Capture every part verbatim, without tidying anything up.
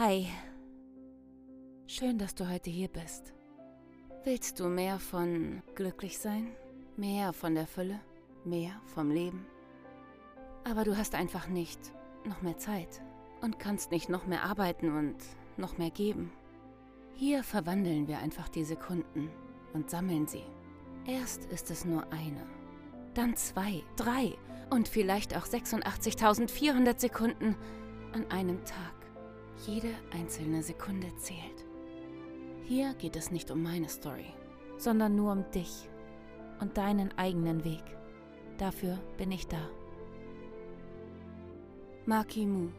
Hi. Schön, dass du heute hier bist. Willst du mehr von glücklich sein? Mehr von der Fülle? Mehr vom Leben? Aber du hast einfach nicht noch mehr Zeit und kannst nicht noch mehr arbeiten und noch mehr geben. Hier verwandeln wir einfach die Sekunden und sammeln sie. Erst ist es nur eine, dann zwei, drei und vielleicht auch sechsundachtzigtausendvierhundert Sekunden an einem Tag. Jede einzelne Sekunde zählt. Hier geht es nicht um meine Story, sondern nur um dich und deinen eigenen Weg. Dafür bin ich da. Makimu,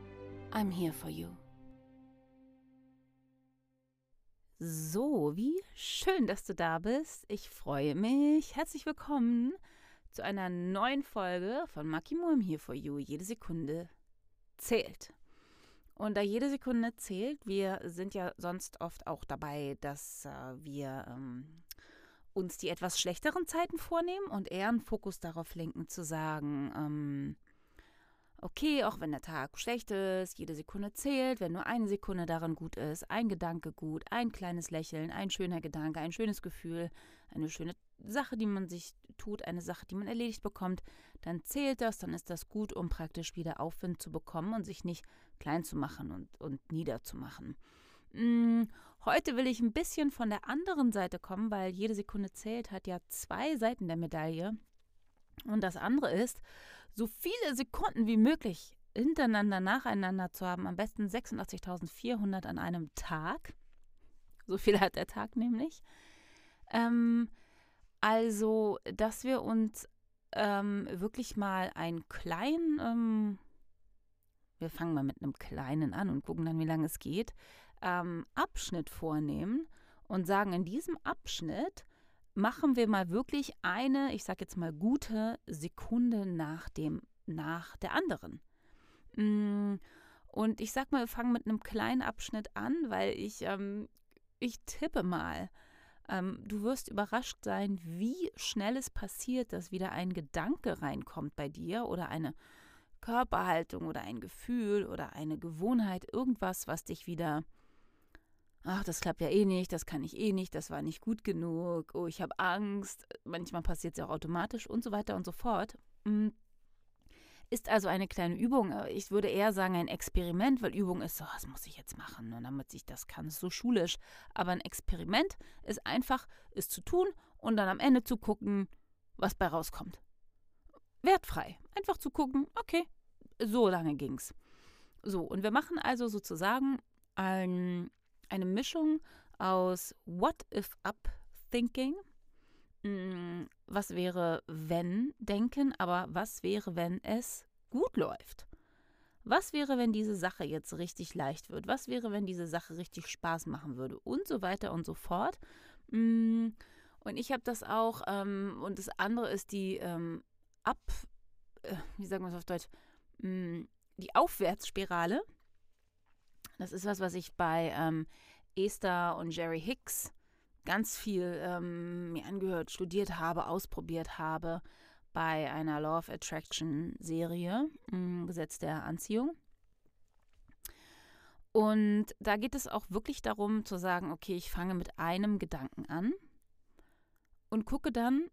I'm here for you. So, wie schön, dass du da bist. Ich freue mich. Herzlich willkommen zu einer neuen Folge von Makimu, I'm here for you. Jede Sekunde zählt. Und da jede Sekunde zählt, wir sind ja sonst oft auch dabei, dass äh, wir ähm, uns die etwas schlechteren Zeiten vornehmen und eher einen Fokus darauf lenken zu sagen, ähm, okay, auch wenn der Tag schlecht ist, jede Sekunde zählt, wenn nur eine Sekunde daran gut ist, ein Gedanke gut, ein kleines Lächeln, ein schöner Gedanke, ein schönes Gefühl, eine schöne Sache, die man sich tut, eine Sache, die man erledigt bekommt, dann zählt das, dann ist das gut, um praktisch wieder Aufwind zu bekommen und sich nicht klein zu machen und, und niederzumachen. Hm, heute will ich ein bisschen von der anderen Seite kommen, weil jede Sekunde zählt, hat ja zwei Seiten der Medaille. Und das andere ist, so viele Sekunden wie möglich hintereinander, nacheinander zu haben, am besten sechsundachtzigtausendvierhundert an einem Tag. So viel hat der Tag nämlich. Ähm, Also, dass wir uns ähm, wirklich mal einen kleinen, ähm, wir fangen mal mit einem kleinen an und gucken dann, wie lange es geht, ähm, Abschnitt vornehmen und sagen, in diesem Abschnitt machen wir mal wirklich eine, ich sage jetzt mal, gute Sekunde nach dem, nach der anderen. Und ich sag mal, wir fangen mit einem kleinen Abschnitt an, weil ich, ähm, ich tippe mal, du wirst überrascht sein, wie schnell es passiert, dass wieder ein Gedanke reinkommt bei dir oder eine Körperhaltung oder ein Gefühl oder eine Gewohnheit, irgendwas, was dich wieder, ach, das klappt ja eh nicht, das kann ich eh nicht, das war nicht gut genug, oh, ich habe Angst, manchmal passiert es ja auch automatisch und so weiter und so fort. Ist also eine kleine Übung, ich würde eher sagen ein Experiment, weil Übung ist so, was muss ich jetzt machen, und damit ich das kann, ist so schulisch. Aber ein Experiment ist einfach, es zu tun und dann am Ende zu gucken, was bei rauskommt. Wertfrei, einfach zu gucken, okay, so lange ging's. So, und wir machen also sozusagen ein, eine Mischung aus What-if-up-Thinking, was wäre, wenn, denken, aber was wäre, wenn es gut läuft? Was wäre, wenn diese Sache jetzt richtig leicht wird? Was wäre, wenn diese Sache richtig Spaß machen würde? Und so weiter und so fort. Und ich habe das auch, ähm, und das andere ist die ähm, Ab, äh, wie sagen wir es auf Deutsch, ähm, die Aufwärtsspirale. Das ist was, was ich bei ähm, Esther und Jerry Hicks ganz viel ähm, mir angehört, studiert habe, ausprobiert habe bei einer Law of Attraction Serie, ähm, Gesetz der Anziehung. Und da geht es auch wirklich darum zu sagen, okay, ich fange mit einem Gedanken an und gucke dann,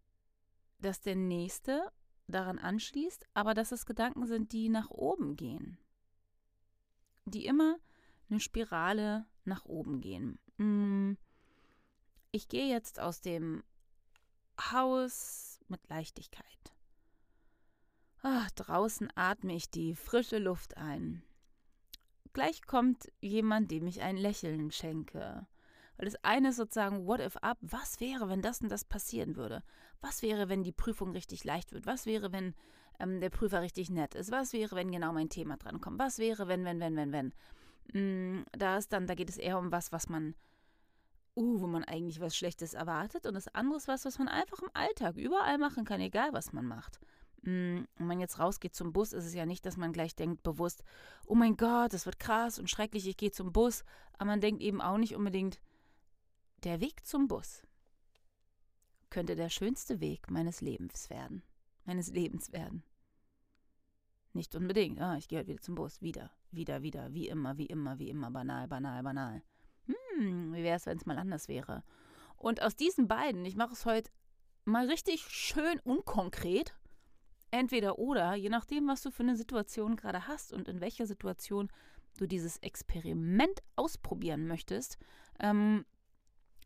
dass der nächste daran anschließt, aber dass es Gedanken sind, die nach oben gehen. Die immer eine Spirale nach oben gehen. Mhm. Ich gehe jetzt aus dem Haus mit Leichtigkeit. Ach, draußen atme ich die frische Luft ein. Gleich kommt jemand, dem ich ein Lächeln schenke. Weil das eine ist sozusagen what if up, was wäre, wenn das und das passieren würde? Was wäre, wenn die Prüfung richtig leicht wird? Was wäre, wenn ähm, der Prüfer richtig nett ist? Was wäre, wenn genau mein Thema drankommt? Was wäre, wenn, wenn, wenn, wenn, wenn? Hm, da ist dann, da geht es eher um was, was man Uh, wo man eigentlich was Schlechtes erwartet, und das andere ist was, was man einfach im Alltag überall machen kann, egal was man macht. Wenn man jetzt rausgeht zum Bus, ist es ja nicht, dass man gleich denkt bewusst, oh mein Gott, das wird krass und schrecklich, ich gehe zum Bus, aber man denkt eben auch nicht unbedingt, der Weg zum Bus könnte der schönste Weg meines Lebens werden, meines Lebens werden. Nicht unbedingt. Ah, ich gehe halt wieder zum Bus. Wieder, wieder, wieder. Wie immer, wie immer, wie immer. Banal, banal, banal. Hm, wie wäre es, wenn es mal anders wäre? Und aus diesen beiden, ich mache es heute mal richtig schön unkonkret, entweder oder, je nachdem, was du für eine Situation gerade hast und in welcher Situation du dieses Experiment ausprobieren möchtest, ähm,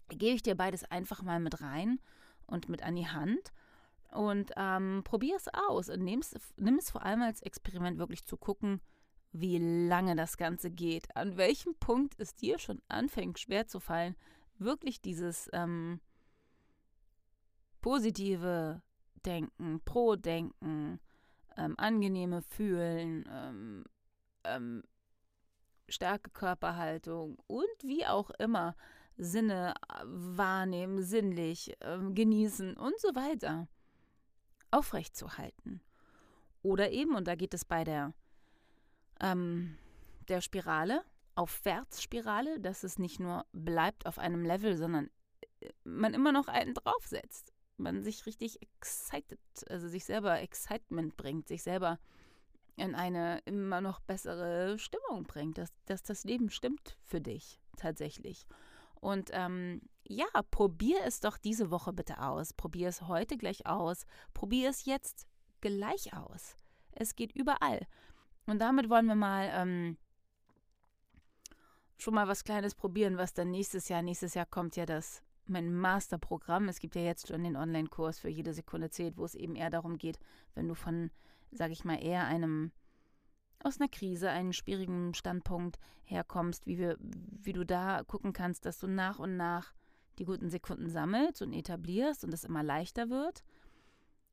gebe ich dir beides einfach mal mit rein und mit an die Hand und ähm, probier es aus und nimm es vor allem als Experiment wirklich zu gucken, wie lange das Ganze geht, an welchem Punkt es dir schon anfängt, schwer zu fallen, wirklich dieses ähm, positive Denken, Pro-Denken, ähm, angenehme Fühlen, ähm, ähm, starke Körperhaltung und wie auch immer, Sinne wahrnehmen, sinnlich, ähm, genießen und so weiter aufrechtzuhalten. Oder eben, und da geht es bei der, ähm, der Spirale, Aufwärtsspirale, dass es nicht nur bleibt auf einem Level, sondern man immer noch einen draufsetzt. Man sich richtig excited, also sich selber Excitement bringt, sich selber in eine immer noch bessere Stimmung bringt, dass, dass das Leben stimmt für dich tatsächlich. Und ähm, ja, probier es doch diese Woche bitte aus. Probier es heute gleich aus. Probier es jetzt gleich aus. Es geht überall. Und damit wollen wir mal ähm, schon mal was Kleines probieren, was dann nächstes Jahr, nächstes Jahr kommt ja das mein Masterprogramm. Es gibt ja jetzt schon den Online-Kurs für jede Sekunde zählt, wo es eben eher darum geht, wenn du von, sage ich mal, eher einem, aus einer Krise, einem schwierigen Standpunkt herkommst, wie, wir, wie du da gucken kannst, dass du nach und nach die guten Sekunden sammelst und etablierst und es immer leichter wird.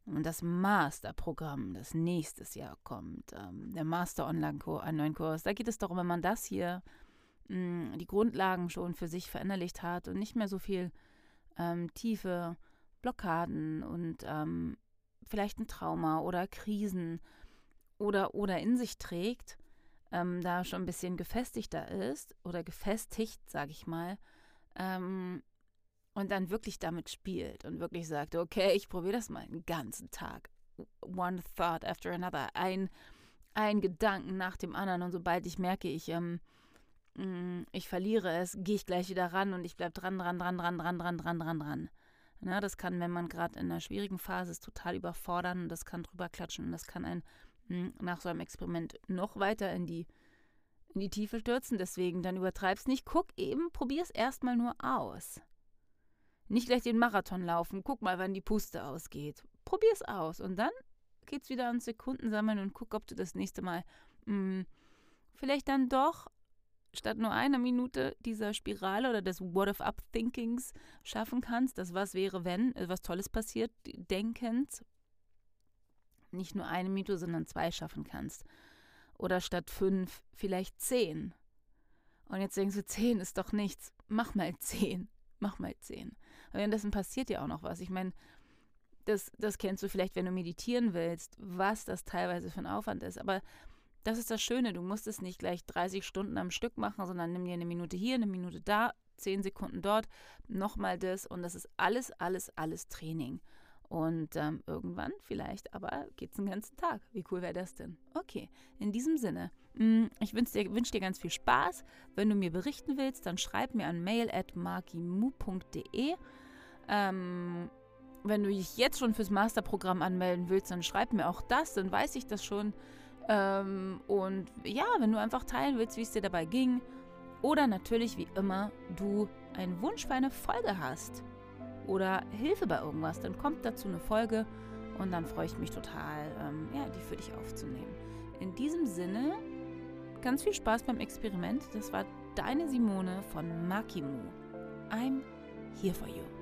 Und das Masterprogramm, das nächstes Jahr kommt, ähm, der Master-Online-Kurs, da geht es darum, wenn man das hier die Grundlagen schon für sich verinnerlicht hat und nicht mehr so viel ähm, tiefe Blockaden und ähm, vielleicht ein Trauma oder Krisen oder, oder in sich trägt, ähm, da schon ein bisschen gefestigter ist oder gefestigt, sage ich mal, ähm, und dann wirklich damit spielt und wirklich sagt, okay, ich probiere das mal einen ganzen Tag. One thought after another. Ein, ein Gedanken nach dem anderen und sobald ich merke, ich ähm, ich verliere es, gehe ich gleich wieder ran und ich bleibe dran, dran, dran, dran, dran, dran, dran, dran, dran. Ja, das kann, wenn man gerade in einer schwierigen Phase ist, total überfordern und das kann drüber klatschen und das kann einen nach so einem Experiment noch weiter in die, in die Tiefe stürzen. Deswegen, dann übertreib's nicht. Guck eben, probier's erstmal nur aus. Nicht gleich den Marathon laufen, guck mal, wann die Puste ausgeht. Probier's aus und dann geht's wieder an Sekunden sammeln und guck, ob du das nächste Mal mh, vielleicht dann doch statt nur einer Minute dieser Spirale oder des What-if-up-Thinkings schaffen kannst, das was wäre, wenn etwas Tolles passiert, denkend, nicht nur eine Minute, sondern zwei schaffen kannst. Oder statt fünf vielleicht zehn. Und jetzt denkst du, zehn ist doch nichts. Mach mal zehn. Mach mal zehn. Und währenddessen passiert ja auch noch was. Ich meine, das, das kennst du vielleicht, wenn du meditieren willst, was das teilweise für ein Aufwand ist. Aber das ist das Schöne, du musst es nicht gleich dreißig Stunden am Stück machen, sondern nimm dir eine Minute hier, eine Minute da, zehn Sekunden dort, nochmal das und das ist alles, alles, alles Training. Und ähm, irgendwann vielleicht, aber geht's den ganzen Tag. Wie cool wäre das denn? Okay, in diesem Sinne, mh, ich wünsche dir, wünsch dir ganz viel Spaß. Wenn du mir berichten willst, dann schreib mir an mail at makimu punkt de. Ähm, wenn du dich jetzt schon fürs Masterprogramm anmelden willst, dann schreib mir auch das, dann weiß ich das schon. Ähm, und ja, wenn du einfach teilen willst, wie es dir dabei ging oder natürlich wie immer du einen Wunsch für eine Folge hast oder Hilfe bei irgendwas, dann kommt dazu eine Folge und dann freue ich mich total, ähm, ja, die für dich aufzunehmen. In diesem Sinne, ganz viel Spaß beim Experiment. Das war deine Simone von Makimu. I'm here for you.